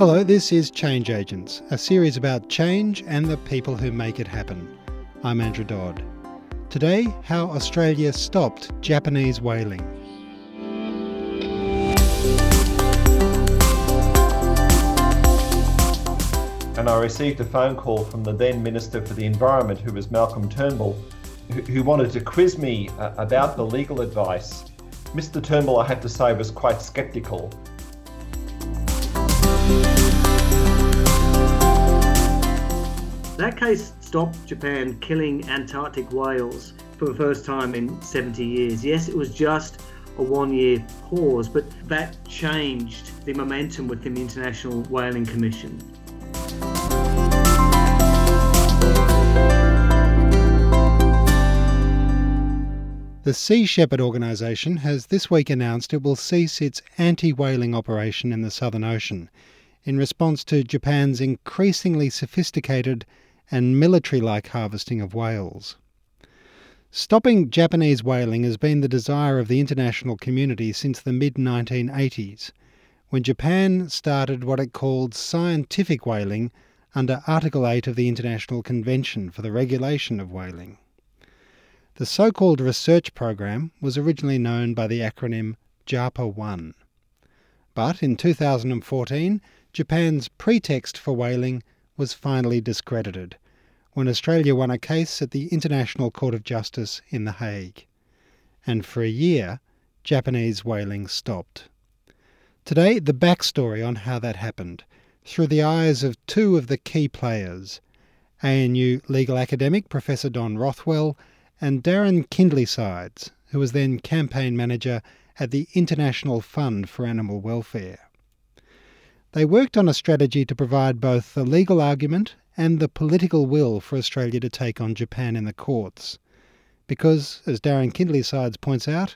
Hello, this is Change Agents, a series about change and the people who make it happen. I'm Andrew Dodd. Today, how Australia stopped Japanese whaling. And I received a phone call from the then Minister for the Environment, who was Malcolm Turnbull, who wanted to quiz me about the legal advice. Mr. Turnbull, I have to say, was quite sceptical. That case stopped Japan killing Antarctic whales for the first time in 70 years. Yes, it was just a one-year pause, but that changed the momentum within the International Whaling Commission. The Sea Shepherd Organisation has this week announced it will cease its anti-whaling operation in the Southern Ocean in response to Japan's increasingly sophisticated and military-like harvesting of whales. Stopping Japanese whaling has been the desire of the international community since the mid-1980s, when Japan started what it called scientific whaling under Article 8 of the International Convention for the Regulation of Whaling. The so-called research program was originally known by the acronym JARPA I. But in 2014, Japan's pretext for whaling was finally discredited when Australia won a case at the International Court of Justice in The Hague. And for a year, Japanese whaling stopped. Today, the backstory on how that happened, through the eyes of two of the key players, ANU legal academic Professor Don Rothwell and Darren Kindleysides, who was then campaign manager at the International Fund for Animal Welfare. They worked on a strategy to provide both the legal argument and the political will for Australia to take on Japan in the courts, because, as Darren Kindleysides points out,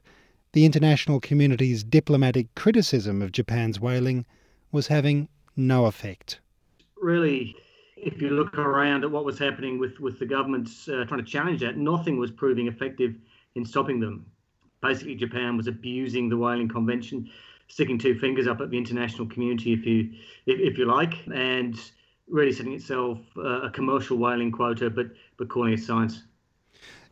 the international community's diplomatic criticism of Japan's whaling was having no effect. Really, if you look around at what was happening with the governments trying to challenge that, nothing was proving effective in stopping them. Basically, Japan was abusing the Whaling Convention, sticking two fingers up at the international community, if you like, and really setting itself a commercial whaling quota, but calling it science.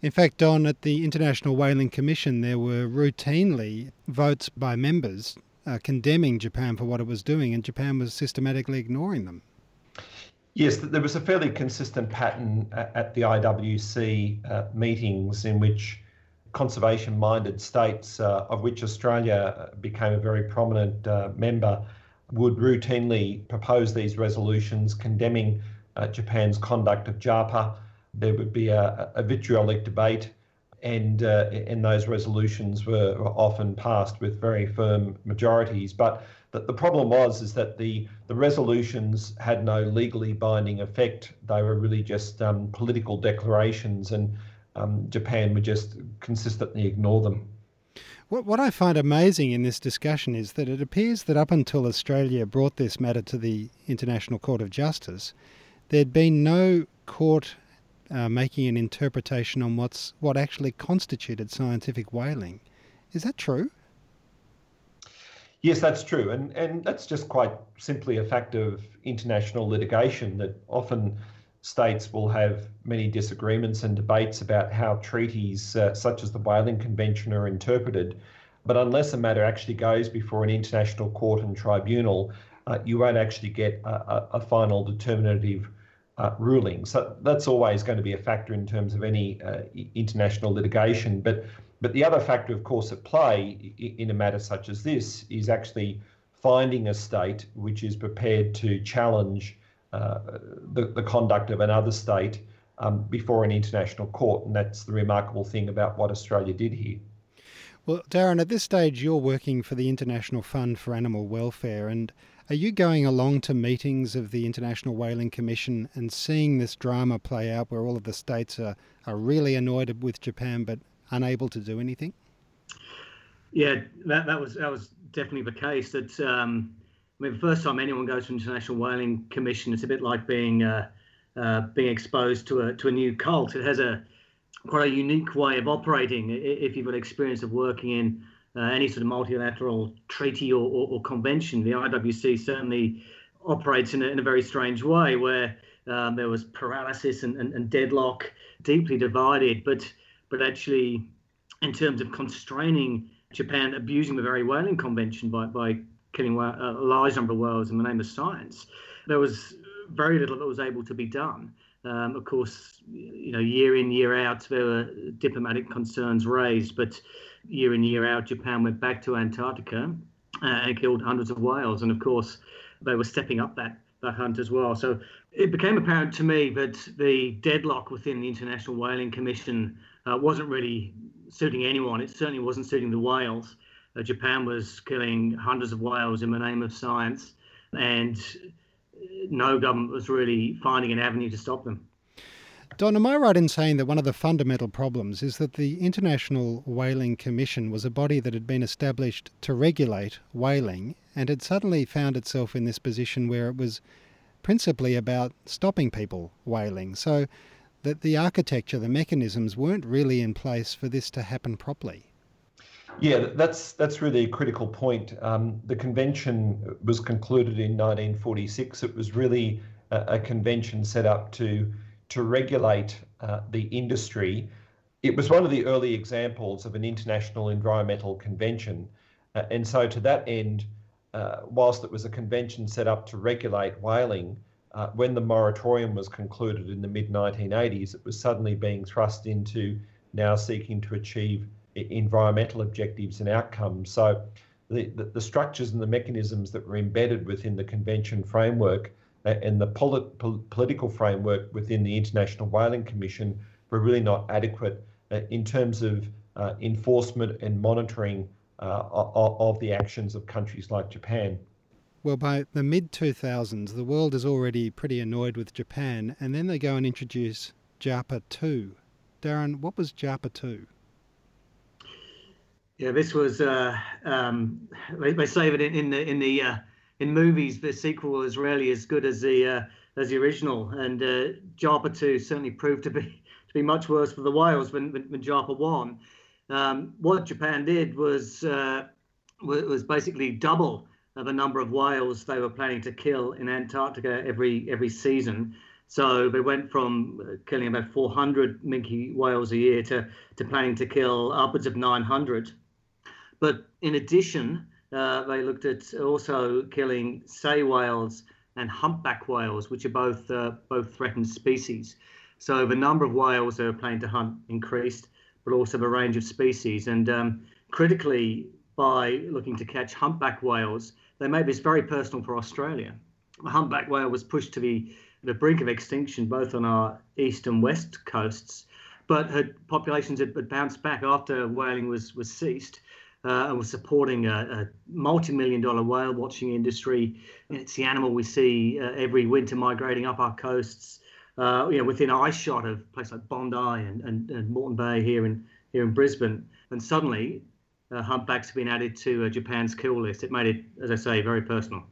In fact, Don, at the International Whaling Commission, there were routinely votes by members condemning Japan for what it was doing, and Japan was systematically ignoring them. Yes, there was a fairly consistent pattern at the IWC meetings in which conservation-minded states, of which Australia became a very prominent member, would routinely propose these resolutions condemning Japan's conduct of JARPA. There would be a vitriolic debate, and those resolutions were often passed with very firm majorities. But the problem was that the resolutions had no legally binding effect. They were really just political declarations, and Japan would just consistently ignore them. What I find amazing in this discussion is that it appears that up until Australia brought this matter to the International Court of Justice, there'd been no court making an interpretation on what actually constituted scientific whaling. Is that true? Yes, that's true. And that's just quite simply a fact of international litigation, that often states will have many disagreements and debates about how treaties such as the Whaling Convention are interpreted. But unless a matter actually goes before an international court and tribunal, you won't actually get a final determinative ruling. So that's always going to be a factor in terms of any international litigation. But the other factor, of course, at play in a matter such as this is actually finding a state which is prepared to challenge the conduct of another state before an international court. And that's the remarkable thing about what Australia did here. Well, Darren, at this stage, you're working for the International Fund for Animal Welfare. And are you going along to meetings of the International Whaling Commission and seeing this drama play out where all of the states are really annoyed with Japan but unable to do anything? Yeah, that was definitely the case. That the first time anyone goes to International Whaling Commission, it's a bit like being exposed to a new cult. It has quite a unique way of operating. If you've got experience of working in any sort of multilateral treaty or convention, the IWC certainly operates in a very strange way, where there was paralysis and deadlock, deeply divided, but actually in terms of constraining Japan, abusing the very whaling convention by killing a large number of whales in the name of science, there was very little that was able to be done. Of course, year in, year out, there were diplomatic concerns raised, but year in, year out, Japan went back to Antarctica and killed hundreds of whales. And of course, they were stepping up that hunt as well. So it became apparent to me that the deadlock within the International Whaling Commission wasn't really suiting anyone. It certainly wasn't suiting the whales. Japan was killing hundreds of whales in the name of science, and no government was really finding an avenue to stop them. Don, am I right in saying that one of the fundamental problems is that the International Whaling Commission was a body that had been established to regulate whaling and had suddenly found itself in this position where it was principally about stopping people whaling, so that the architecture, the mechanisms weren't really in place for this to happen properly? Yeah, that's really a critical point. The convention was concluded in 1946. It was really a convention set up to regulate the industry. It was one of the early examples of an international environmental convention. And so to that end, whilst it was a convention set up to regulate whaling, when the moratorium was concluded in the mid-1980s, it was suddenly being thrust into now seeking to achieve environmental objectives and outcomes. So the structures and the mechanisms that were embedded within the convention framework and the political framework within the International Whaling Commission were really not adequate in terms of enforcement and monitoring of the actions of countries like Japan. Well, by the mid-2000s, the world is already pretty annoyed with Japan, and then they go and introduce JARPA II. Darren, what was JARPA II? Yeah, this was. They say that in movies, the sequel is rarely as good as the original. And JARPA 2 certainly proved to be much worse for the whales than JARPA 1. What Japan did was basically double the number of whales they were planning to kill in Antarctica every season. So they went from killing about 400 minke whales a year to planning to kill upwards of 900. But in addition, they looked at also killing sei whales and humpback whales, which are both threatened species. So the number of whales they were planning to hunt increased, but also the range of species. And critically, by looking to catch humpback whales, they made this very personal for Australia. The humpback whale was pushed to the brink of extinction, both on our east and west coasts, but her populations had bounced back after whaling was ceased and was supporting a multi-million-dollar whale watching industry. And it's the animal we see every winter migrating up our coasts, within eye shot of places like Bondi and Moreton Bay here in Brisbane. And suddenly, humpbacks have been added to Japan's kill list. It made it, as I say, very personal.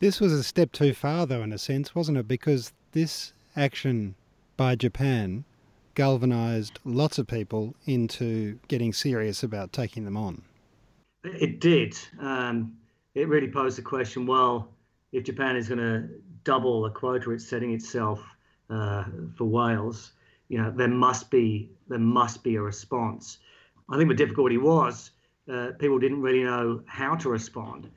This was a step too far, though, in a sense, wasn't it? Because this action by Japan galvanised lots of people into getting serious about taking them on. It did. It really posed the question, well, if Japan is going to double the quota it's setting itself for whales, there must be a response. I think the difficulty was people didn't really know how to respond.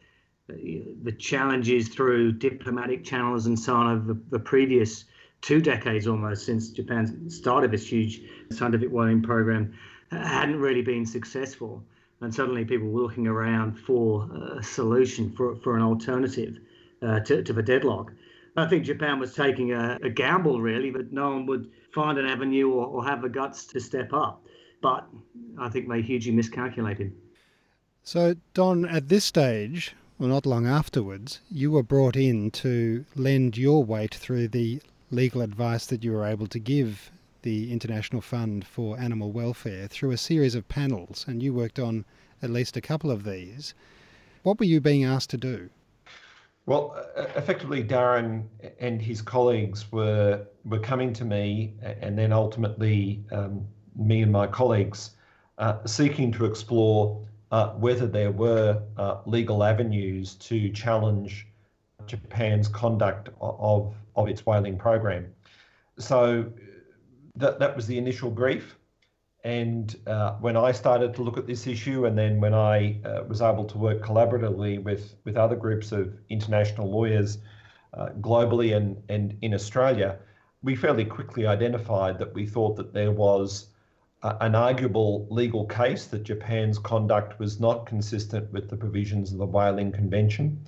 The challenges through diplomatic channels and so on of the previous 2 decades almost since Japan started this huge scientific whaling program hadn't really been successful. And suddenly people were looking around for a solution, for an alternative to the deadlock. I think Japan was taking a gamble, really, but no one would find an avenue or have the guts to step up. But I think they hugely miscalculated. So, Don, at this stage, well, not long afterwards, you were brought in to lend your weight through the legal advice that you were able to give the International Fund for Animal Welfare through a series of panels, and you worked on at least a couple of these. What were you being asked to do? Well, effectively, Darren and his colleagues were coming to me, and then ultimately me and my colleagues, seeking to explore whether there were legal avenues to challenge Japan's conduct of its whaling program. So that was the initial brief. And when I started to look at this issue, and then when I was able to work collaboratively with other groups of international lawyers globally and in Australia, we fairly quickly identified that we thought that there was an arguable legal case that Japan's conduct was not consistent with the provisions of the Whaling Convention.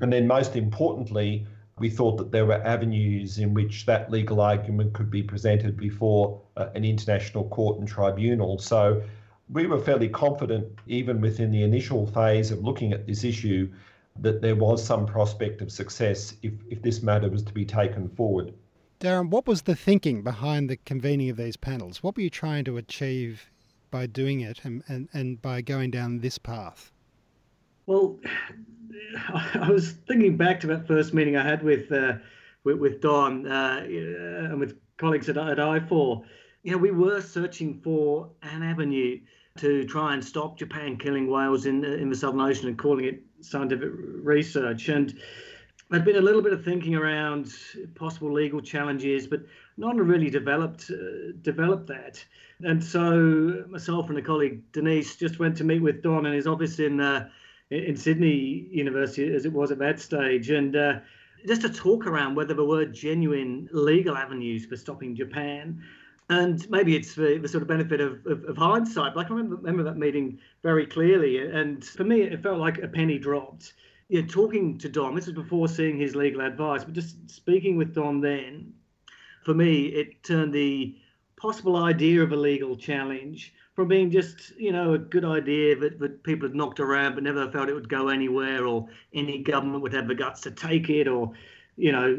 And then most importantly, we thought that there were avenues in which that legal argument could be presented before an international court and tribunal. So we were fairly confident, even within the initial phase of looking at this issue, that there was some prospect of success if this matter was to be taken forward. Darren, what was the thinking behind the convening of these panels? What were you trying to achieve by doing it and by going down this path? Well, I was thinking back to that first meeting I had with Don and with colleagues at I4. You know, we were searching for an avenue to try and stop Japan killing whales in the Southern Ocean and calling it scientific research. And there'd been a little bit of thinking around possible legal challenges, but no one really developed that. And so myself and a colleague, Denise, just went to meet with Don in his office in Sydney University, as it was at that stage, and just to talk around whether there were genuine legal avenues for stopping Japan. And maybe it's the sort of benefit of hindsight, but I can remember that meeting very clearly. And for me, it felt like a penny dropped. You know, talking to Don, this was before seeing his legal advice, but just speaking with Don then, for me, it turned the possible idea of a legal challenge from being just, you know, a good idea that people had knocked around but never felt it would go anywhere or any government would have the guts to take it, or, you know,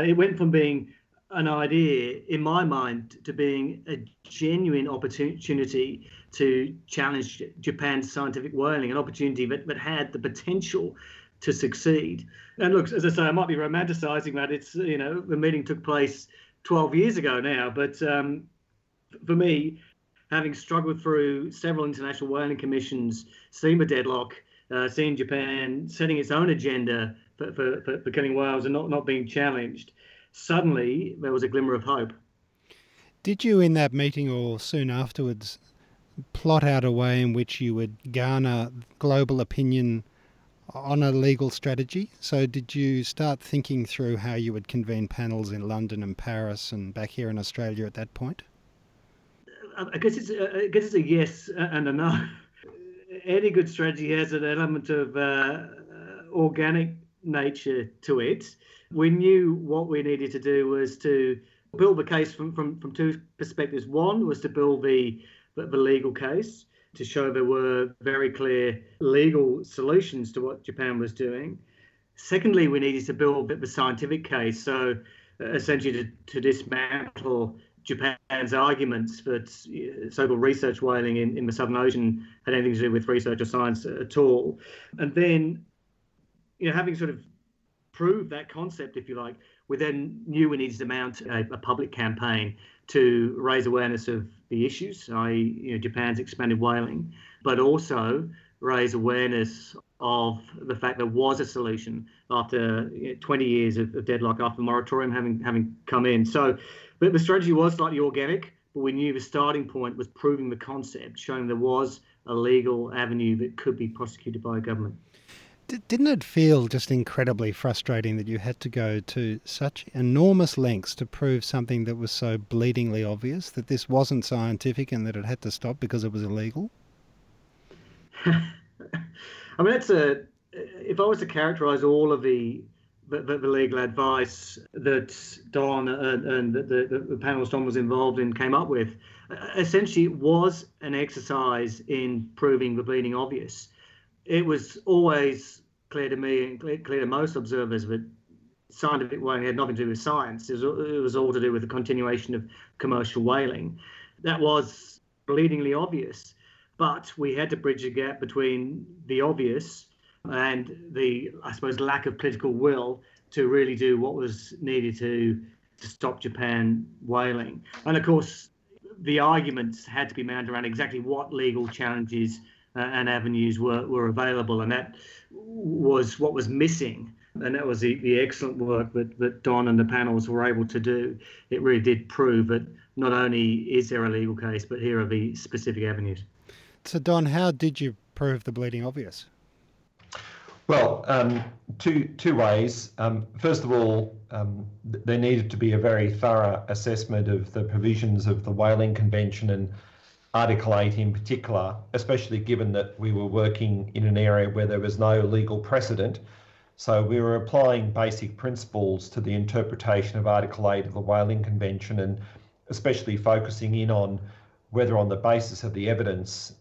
it went from being an idea, in my mind, to being a genuine opportunity to challenge Japan's scientific whaling, an opportunity that had the potential to succeed. And look, as I say, I might be romanticising that. It's, you know, the meeting took place 12 years ago now, but for me, having struggled through several international whaling commissions, seeing the deadlock, seeing Japan setting its own agenda for killing whales and not being challenged, suddenly there was a glimmer of hope. Did you, in that meeting or soon afterwards, plot out a way in which you would garner global opinion on a legal strategy? So did you start thinking through how you would convene panels in London and Paris and back here in Australia at that point? I guess it's a yes and a no. Any good strategy has an element of organic nature to it. We knew what we needed to do was to build the case from two perspectives. One was to build the legal case to show there were very clear legal solutions to what Japan was doing. Secondly, we needed to build the scientific case, so essentially to dismantle Japan's arguments that so-called research whaling in the Southern Ocean had anything to do with research or science at all. And then, you know, having sort of proved that concept, if you like, we then knew we needed to mount a public campaign to raise awareness of the issues, i.e., you know, Japan's expanded whaling, but also raise awareness of the fact there was a solution after 20 years of deadlock, after the moratorium having come in. So the strategy was slightly organic, but we knew the starting point was proving the concept, showing there was a legal avenue that could be prosecuted by a government. Didn't it feel just incredibly frustrating that you had to go to such enormous lengths to prove something that was so bleedingly obvious, that this wasn't scientific and that it had to stop because it was illegal? I mean, if I was to characterise all of the legal advice that Don and the panels Don was involved in came up with, essentially it was an exercise in proving the bleeding obvious. It was always clear to me and clear to most observers that scientific whaling had nothing to do with science. It was all to do with the continuation of commercial whaling. That was bleedingly obvious. But we had to bridge the gap between the obvious and the, I suppose, lack of political will to really do what was needed to stop Japan whaling. And, of course, the arguments had to be mounted around exactly what legal challenges and avenues were available. And that was what was missing And that was the excellent work that Don and the panels were able to do. It really did prove that not only is there a legal case, but here are the specific avenues. So, Don, how did you prove the bleeding obvious? Well, two ways. First of all, there needed to be a very thorough assessment of the provisions of the Whaling Convention and Article 8 in particular, especially given that we were working in an area where there was no legal precedent. So we were applying basic principles to the interpretation of Article 8 of the Whaling Convention, and especially focusing in on whether on the basis of the evidence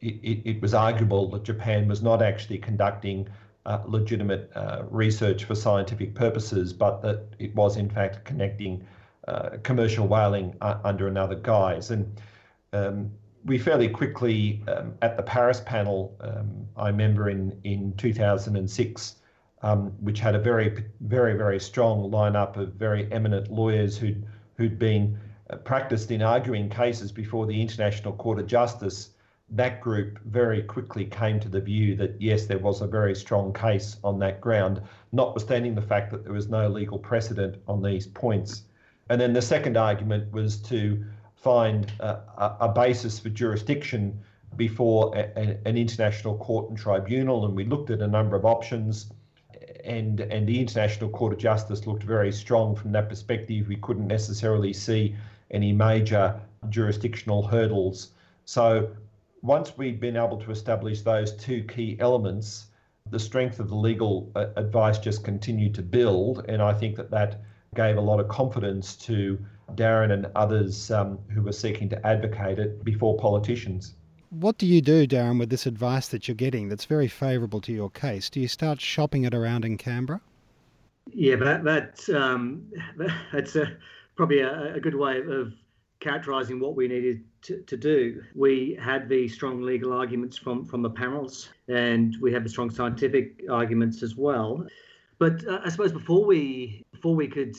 it was arguable that Japan was not actually conducting legitimate research for scientific purposes, but that it was in fact connecting commercial whaling under another guise. And we fairly quickly, at the Paris panel, I remember in 2006, which had a very, very, very strong lineup of very eminent lawyers who'd been practiced in arguing cases before the International Court of Justice. That group very quickly came to the view that, yes, there was a very strong case on that ground, notwithstanding the fact that there was no legal precedent on these points. And then the second argument was to find a basis for jurisdiction before an international court and tribunal. And we looked at a number of options, and the International Court of Justice looked very strong from that perspective. We couldn't necessarily see any major jurisdictional hurdles. So once we'd been able to establish those two key elements, the strength of the legal advice just continued to build. And I think that gave a lot of confidence to Darren and others who were seeking to advocate it before politicians. What do you do, Darren, with this advice that you're getting that's very favourable to your case? Do you start shopping it around in Canberra? Yeah, but that's probably a good way of characterising what we needed to do. We had the strong legal arguments from the panels, and we had the strong scientific arguments as well. But I suppose before we could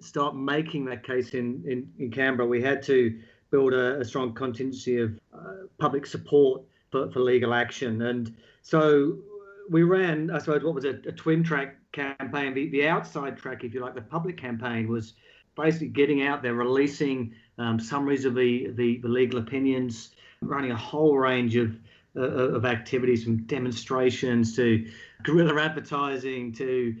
start making that case in Canberra, we had to build a strong contingency of public support for legal action. And so we ran, I suppose, what was a twin-track campaign. The outside track, if you like, the public campaign, was basically getting out there, releasing summaries of the legal opinions, running a whole range of activities, from demonstrations to guerrilla advertising to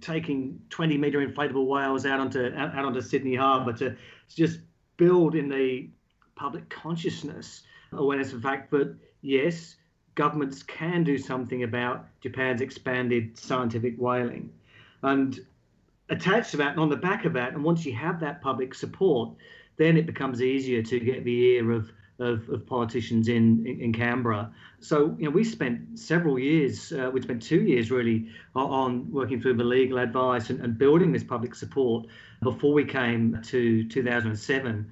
taking 20-metre inflatable whales out onto Sydney Harbour to just build in the public consciousness awareness of the fact that, yes, governments can do something about Japan's expanded scientific whaling. And attached to that and on the back of that, and once you have that public support, then it becomes easier to get the ear of politicians in Canberra. So, you know, we spent several years, we spent 2 years really on working through the legal advice and building this public support before we came to 2007,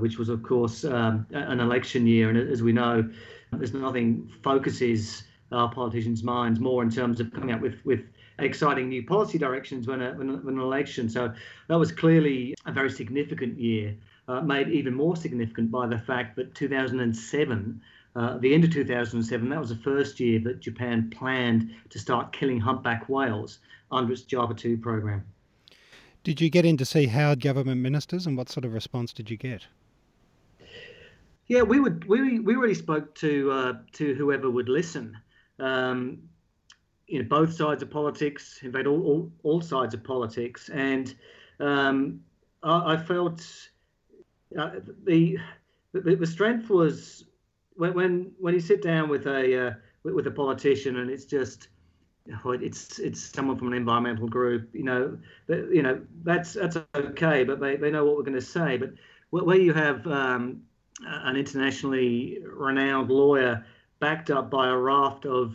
which was, of course, an election year. And as we know, there's nothing focuses our politicians' minds more in terms of coming up with exciting new policy directions when an election. So that was clearly a very significant year. Made even more significant by the fact that 2007, the end of 2007, that was the first year that Japan planned to start killing humpback whales under its JARPA II program. Did you get in to see how government ministers, and what sort of response did you get? Yeah, we really spoke to whoever would listen. You know, both sides of politics, in fact, all sides of politics, and I felt. The strength was when you sit down with a politician, and it's just it's someone from an environmental group, you know that's okay, but they know what we're going to say. But where you have an internationally renowned lawyer backed up by a raft of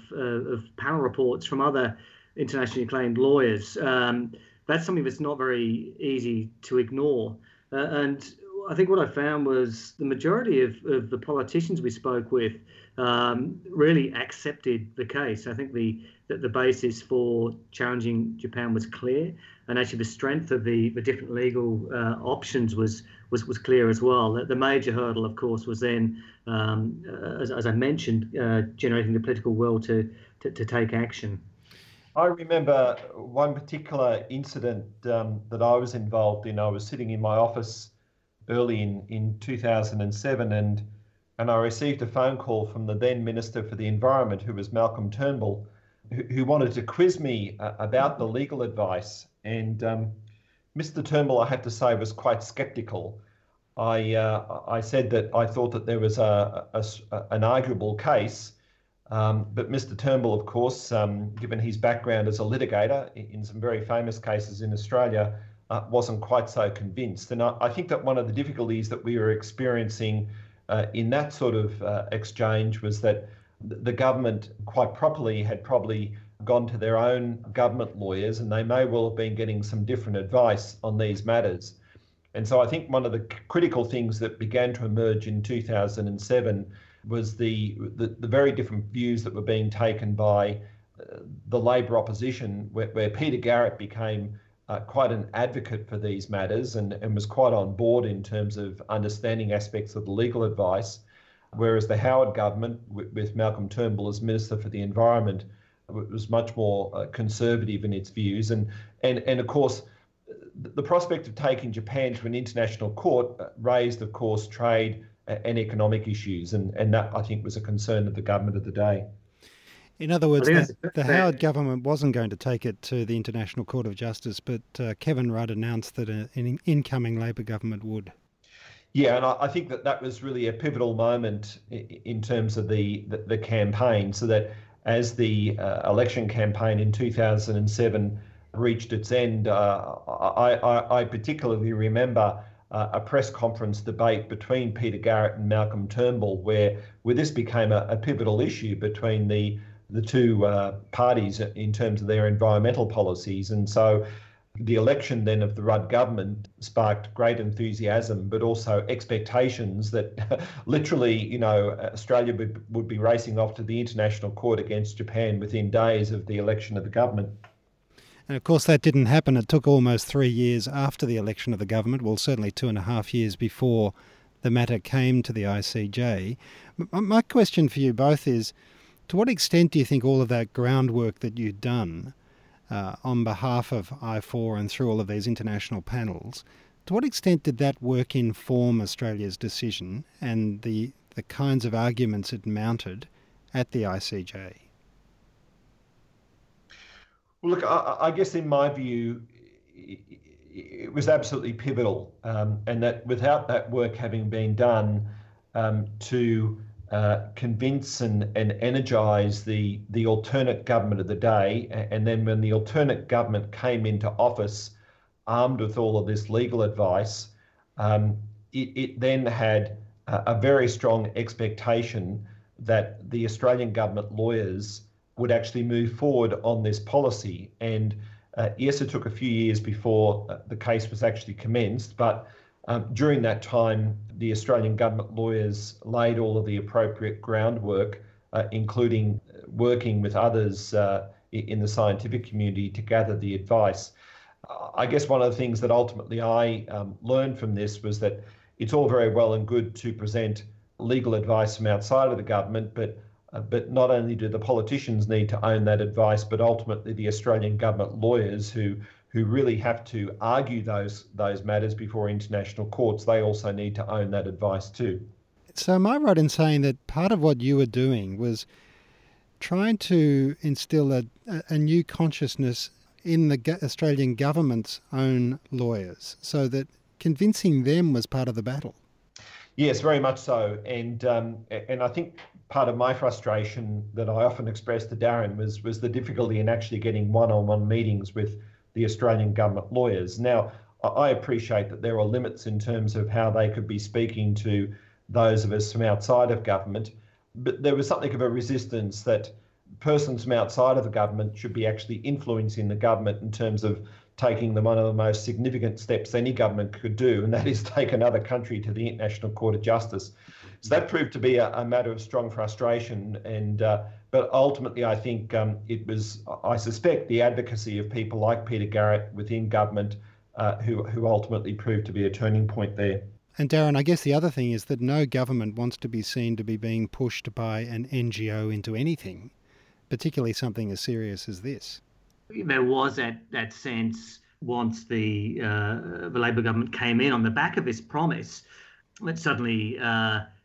panel reports from other internationally acclaimed lawyers, that's something that's not very easy to ignore, and I think what I found was the majority of the politicians we spoke with really accepted the case. I think that the basis for challenging Japan was clear, and actually the strength of the different legal options was clear as well. The major hurdle, of course, was then, as I mentioned, generating the political will to take action. I remember one particular incident that I was involved in. I was sitting in my office early in 2007 and I received a phone call from the then Minister for the Environment, who was Malcolm Turnbull, who wanted to quiz me about the legal advice. And Mr. Turnbull, I have to say, was quite sceptical. I said that I thought that there was an arguable case, but Mr. Turnbull, of course, given his background as a litigator in some very famous cases in Australia, wasn't quite so convinced. And I think that one of the difficulties that we were experiencing in that sort of exchange was that the government, quite properly, had probably gone to their own government lawyers, and they may well have been getting some different advice on these matters. And so I think one of the critical things that began to emerge in 2007 was the very different views that were being taken by the Labor opposition, where Peter Garrett became quite an advocate for these matters and was quite on board in terms of understanding aspects of the legal advice, whereas the Howard government, with Malcolm Turnbull as Minister for the Environment, was much more conservative in its views. And of course, the prospect of taking Japan to an international court raised, of course, trade and economic issues. And that, I think, was a concern of the government of the day. In other words, the Howard government wasn't going to take it to the International Court of Justice, but Kevin Rudd announced that an incoming Labor government would. Yeah, and I think that was really a pivotal moment in terms of the campaign, so that as the election campaign in 2007 reached its end, I particularly remember a press conference debate between Peter Garrett and Malcolm Turnbull, where this became a pivotal issue between the two parties in terms of their environmental policies. And so the election then of the Rudd government sparked great enthusiasm, but also expectations that literally, you know, Australia would be racing off to the International Court against Japan within days of the election of the government. And of course, that didn't happen. It took almost 3 years after the election of the government, well, certainly 2.5 years before the matter came to the ICJ. My question for you both is, to what extent do you think all of that groundwork that you'd done on behalf of I4 and through all of these international panels, to what extent did that work inform Australia's decision and the kinds of arguments it mounted at the ICJ? Well, look, I guess in my view, it was absolutely pivotal, and that without that work having been done to convince and energise the alternate government of the day. And then when the alternate government came into office, armed with all of this legal advice, it then had a very strong expectation that the Australian government lawyers would actually move forward on this policy. And yes, it took a few years before the case was actually commenced, but during that time, the Australian government lawyers laid all of the appropriate groundwork, including working with others in the scientific community to gather the advice. I guess one of the things that ultimately I learned from this was that it's all very well and good to present legal advice from outside of the government, but not only do the politicians need to own that advice, but ultimately the Australian government lawyers who really have to argue those matters before international courts, they also need to own that advice too. So am I right in saying that part of what you were doing was trying to instill a new consciousness in the Australian government's own lawyers, so that convincing them was part of the battle? Yes, very much so. And I think part of my frustration that I often expressed to Darren was the difficulty in actually getting one-on-one meetings with the Australian government lawyers. Now, I appreciate that there are limits in terms of how they could be speaking to those of us from outside of government, but there was something of a resistance that persons from outside of the government should be actually influencing the government in terms of taking them one of the most significant steps any government could do, and that is take another country to the International Court of Justice. So that proved to be a matter of strong frustration, but ultimately, I think it was, I suspect, the advocacy of people like Peter Garrett within government who ultimately proved to be a turning point there. And Darren, I guess the other thing is that no government wants to be seen to be being pushed by an NGO into anything, particularly something as serious as this. there was that sense once the Labor government came in on the back of this promise that suddenly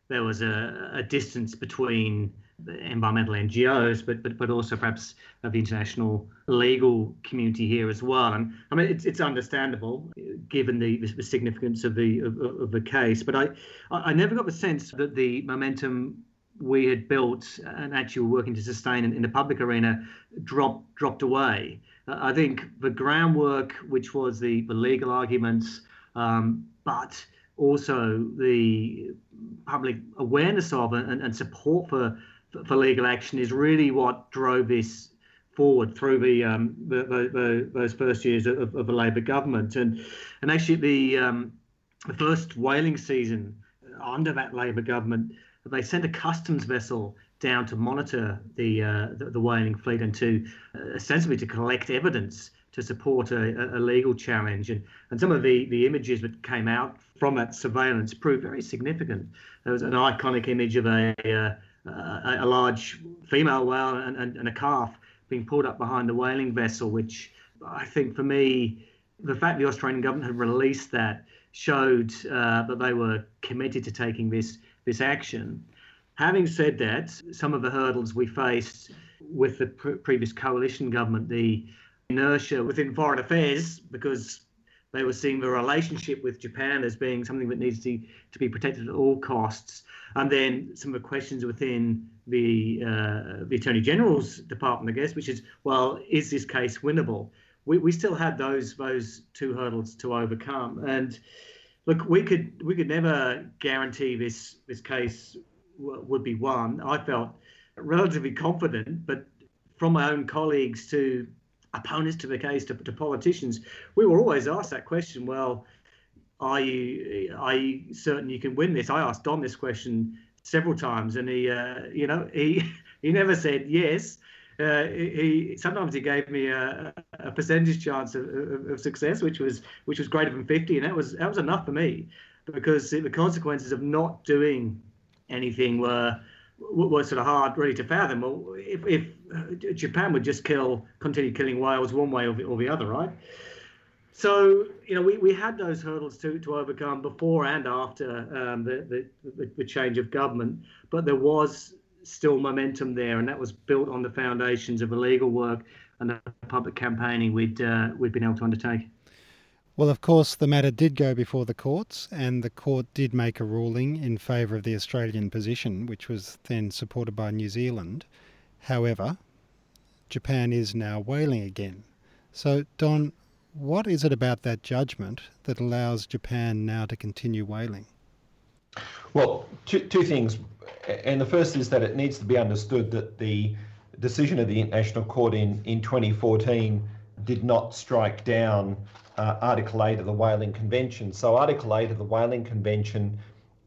there was a distance between the environmental NGOs, but also perhaps of the international legal community here as well. And I mean, it's understandable given the significance of the case. But I never got the sense that the momentum we had built and actually were working to sustain in the public arena dropped away. I think the groundwork, which was the legal arguments, but also the public awareness of and support for legal action, is really what drove this forward through the those first years of the Labor government. And actually the first whaling season under that Labor government, they sent a customs vessel down to monitor the whaling fleet and to ostensibly to collect evidence to support a legal challenge. And some of the images that came out from that surveillance proved very significant. There was an iconic image of a large female whale and a calf being pulled up behind the whaling vessel, which I think for me, the fact the Australian government had released that showed that they were committed to taking this action. Having said that, some of the hurdles we faced with the previous coalition government, the inertia within foreign affairs, because they were seeing the relationship with Japan as being something that needs to be protected at all costs. And then some of the questions within the Attorney General's department, I guess, which is, well, is this case winnable? We still had those two hurdles to overcome. And look, we could never guarantee this case would be won. I felt relatively confident, but from my own colleagues to opponents to the case, to politicians, we were always asked that question, well, are you certain you can win this? I asked Don this question several times, and he never said yes. Sometimes he gave me a percentage chance of success, which was greater than 50, and that was enough for me, because the consequences of not doing anything were sort of hard really to fathom. Well, if Japan would just continue killing whales one way or the other, right? So we had those hurdles to overcome before and after the change of government, but there was still momentum there, and that was built on the foundations of the legal work and the public campaigning we'd been able to undertake. Well, of course, the matter did go before the courts, and the court did make a ruling in favour of the Australian position, which was then supported by New Zealand. However, Japan is now whaling again. So, Don, what is it about that judgment that allows Japan now to continue whaling? Well, two things. And the first is that it needs to be understood that the decision of the International Court in 2014 did not strike down Article 8 of the Whaling Convention. So Article 8 of the Whaling Convention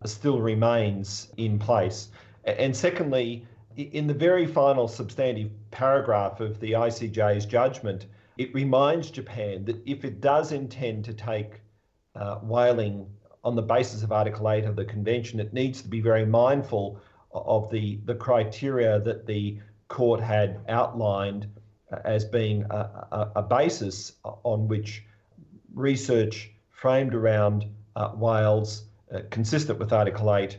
still remains in place. And secondly, in the very final substantive paragraph of the ICJ's judgment, it reminds Japan that if it does intend to take whaling on the basis of Article 8 of the Convention, it needs to be very mindful of the criteria that the court had outlined as being a basis on which research framed around whales, consistent with Article 8,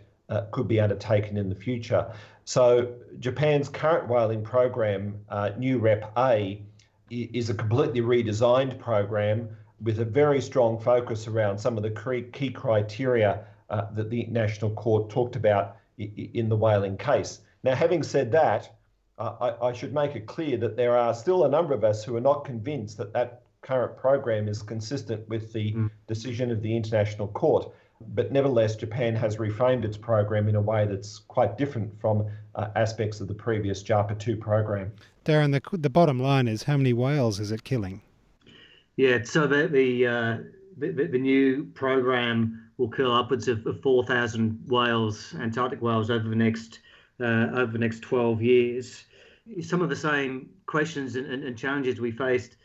could be undertaken in the future. So Japan's current whaling program, New Rep A, is a completely redesigned program with a very strong focus around some of the key criteria that the International Court talked about in the whaling case. Now, having said that, I should make it clear that there are still a number of us who are not convinced that that current program is consistent with the decision of the International Court. But nevertheless, Japan has reframed its program in a way that's quite different from aspects of the previous JARPA II program. Darren, the bottom line is, how many whales is it killing? Yeah, so the new program will kill upwards of 4,000 whales, Antarctic whales, over the next 12 years. Some of the same questions and challenges we faced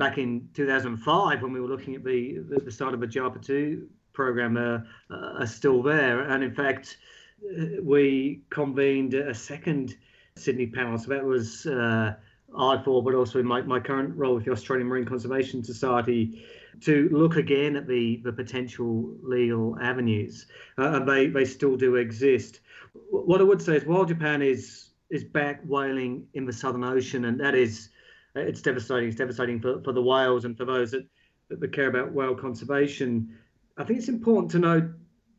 back in 2005 when we were looking at the start of the JARPA II program are still there. And in fact, we convened a second Sydney panel. So that was I thought, but also in my current role with the Australian Marine Conservation Society, to look again at the potential legal avenues. And they still do exist. What I would say is while Japan is back whaling in the Southern Ocean, and that is, it's devastating. It's devastating for the whales and for those that care about whale conservation. I think it's important to know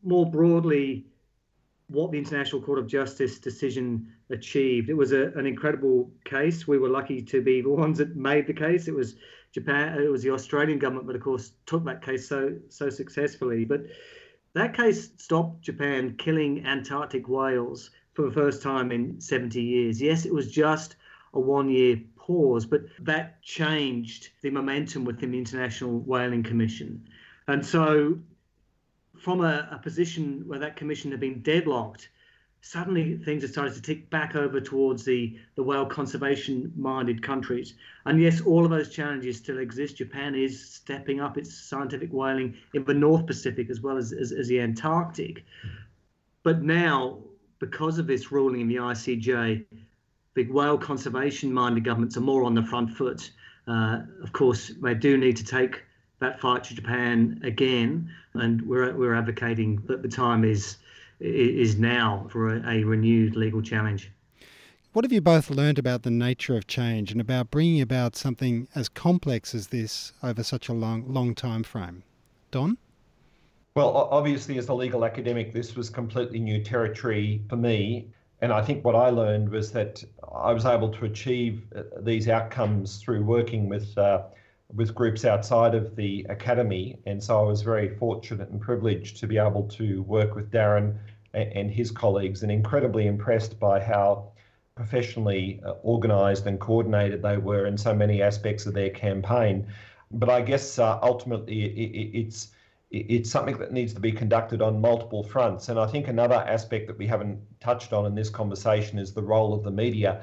more broadly what the International Court of Justice decision achieved. It was an incredible case. We were lucky to be the ones that made the case. It was Japan, it was the Australian government that, of course, took that case so successfully. But that case stopped Japan killing Antarctic whales for the first time in 70 years. Yes, it was just a one-year pause, but that changed the momentum within the International Whaling Commission. And so from a position where that commission had been deadlocked, suddenly things had started to tick back over towards the whale conservation-minded countries. And yes, all of those challenges still exist. Japan is stepping up its scientific whaling in the North Pacific as well as the Antarctic. But now, because of this ruling in the ICJ, big whale conservation-minded governments are more on the front foot. Of course, they do need to take that fight to Japan again, and we're advocating that the time is now for a renewed legal challenge. What have you both learned about the nature of change and about bringing about something as complex as this over such a long time frame? Don? Well, obviously, as a legal academic, this was completely new territory for me. And I think what I learned was that I was able to achieve these outcomes through working with groups outside of the academy. And so I was very fortunate and privileged to be able to work with Darren and his colleagues, and incredibly impressed by how professionally organised and coordinated they were in so many aspects of their campaign. But I guess ultimately it's something that needs to be conducted on multiple fronts. And I think another aspect that we haven't touched on in this conversation is the role of the media.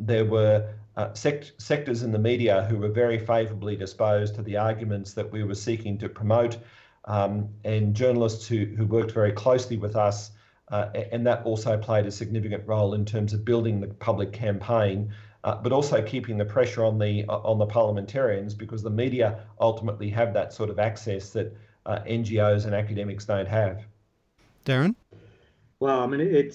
There were sectors in the media who were very favourably disposed to the arguments that we were seeking to promote, and journalists who worked very closely with us, and that also played a significant role in terms of building the public campaign, but also keeping the pressure on the parliamentarians, because the media ultimately have that sort of access that NGOs and academics don't have. Darren? Well, I mean,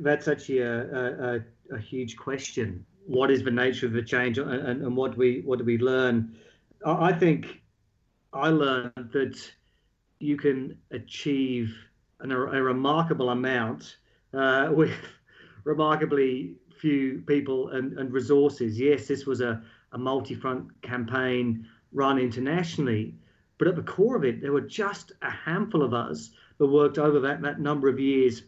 that's actually a huge question. What is the nature of the change, and what do we learn? I think I learned that you can achieve a remarkable amount with remarkably few people and resources. Yes, this was a multi-front campaign run internationally, but at the core of it, there were just a handful of us that worked over that number of years,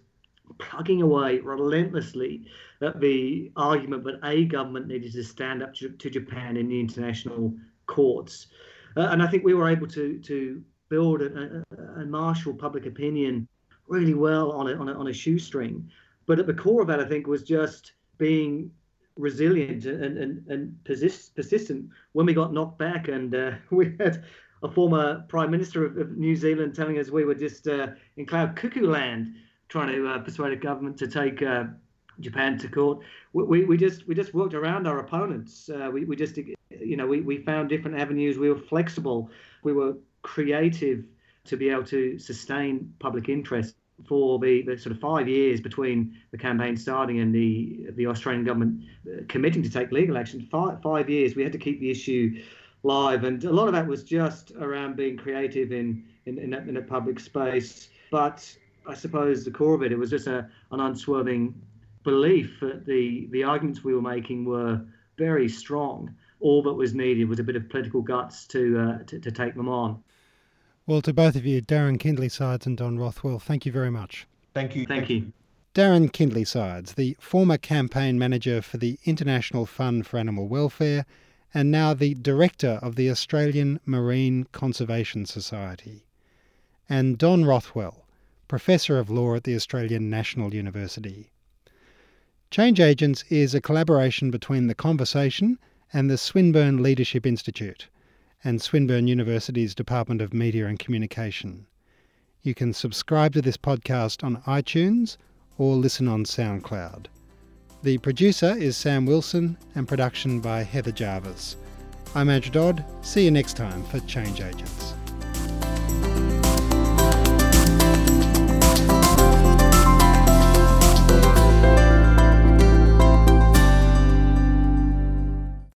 plugging away relentlessly at the argument that a government needed to stand up to Japan in the international courts. And I think we were able to build and marshal public opinion really well on a shoestring. But at the core of that, I think, was just being resilient and persistent when we got knocked back. And we had a former Prime Minister of New Zealand telling us we were just in cloud cuckoo land, trying to persuade a government to take Japan to court. We just worked around our opponents. We found different avenues. We were flexible. We were creative to be able to sustain public interest for the sort of 5 years between the campaign starting and the Australian government committing to take legal action. Five years. We had to keep the issue live, and a lot of that was just around being creative in a public space, but I suppose the core of it was just an unswerving belief that the arguments we were making were very strong. All that was needed was a bit of political guts to take them on. Well, to both of you, Darren Kindleysides and Don Rothwell, thank you very much. Thank you. Thank you. Darren Kindleysides, the former campaign manager for the International Fund for Animal Welfare and now the director of the Australian Marine Conservation Society. And Don Rothwell, Professor of Law at the Australian National University. Change Agents is a collaboration between The Conversation and the Swinburne Leadership Institute and Swinburne University's Department of Media and Communication. You can subscribe to this podcast on iTunes or listen on SoundCloud. The producer is Sam Wilson and production by Heather Jarvis. I'm Andrew Dodd. See you next time for Change Agents.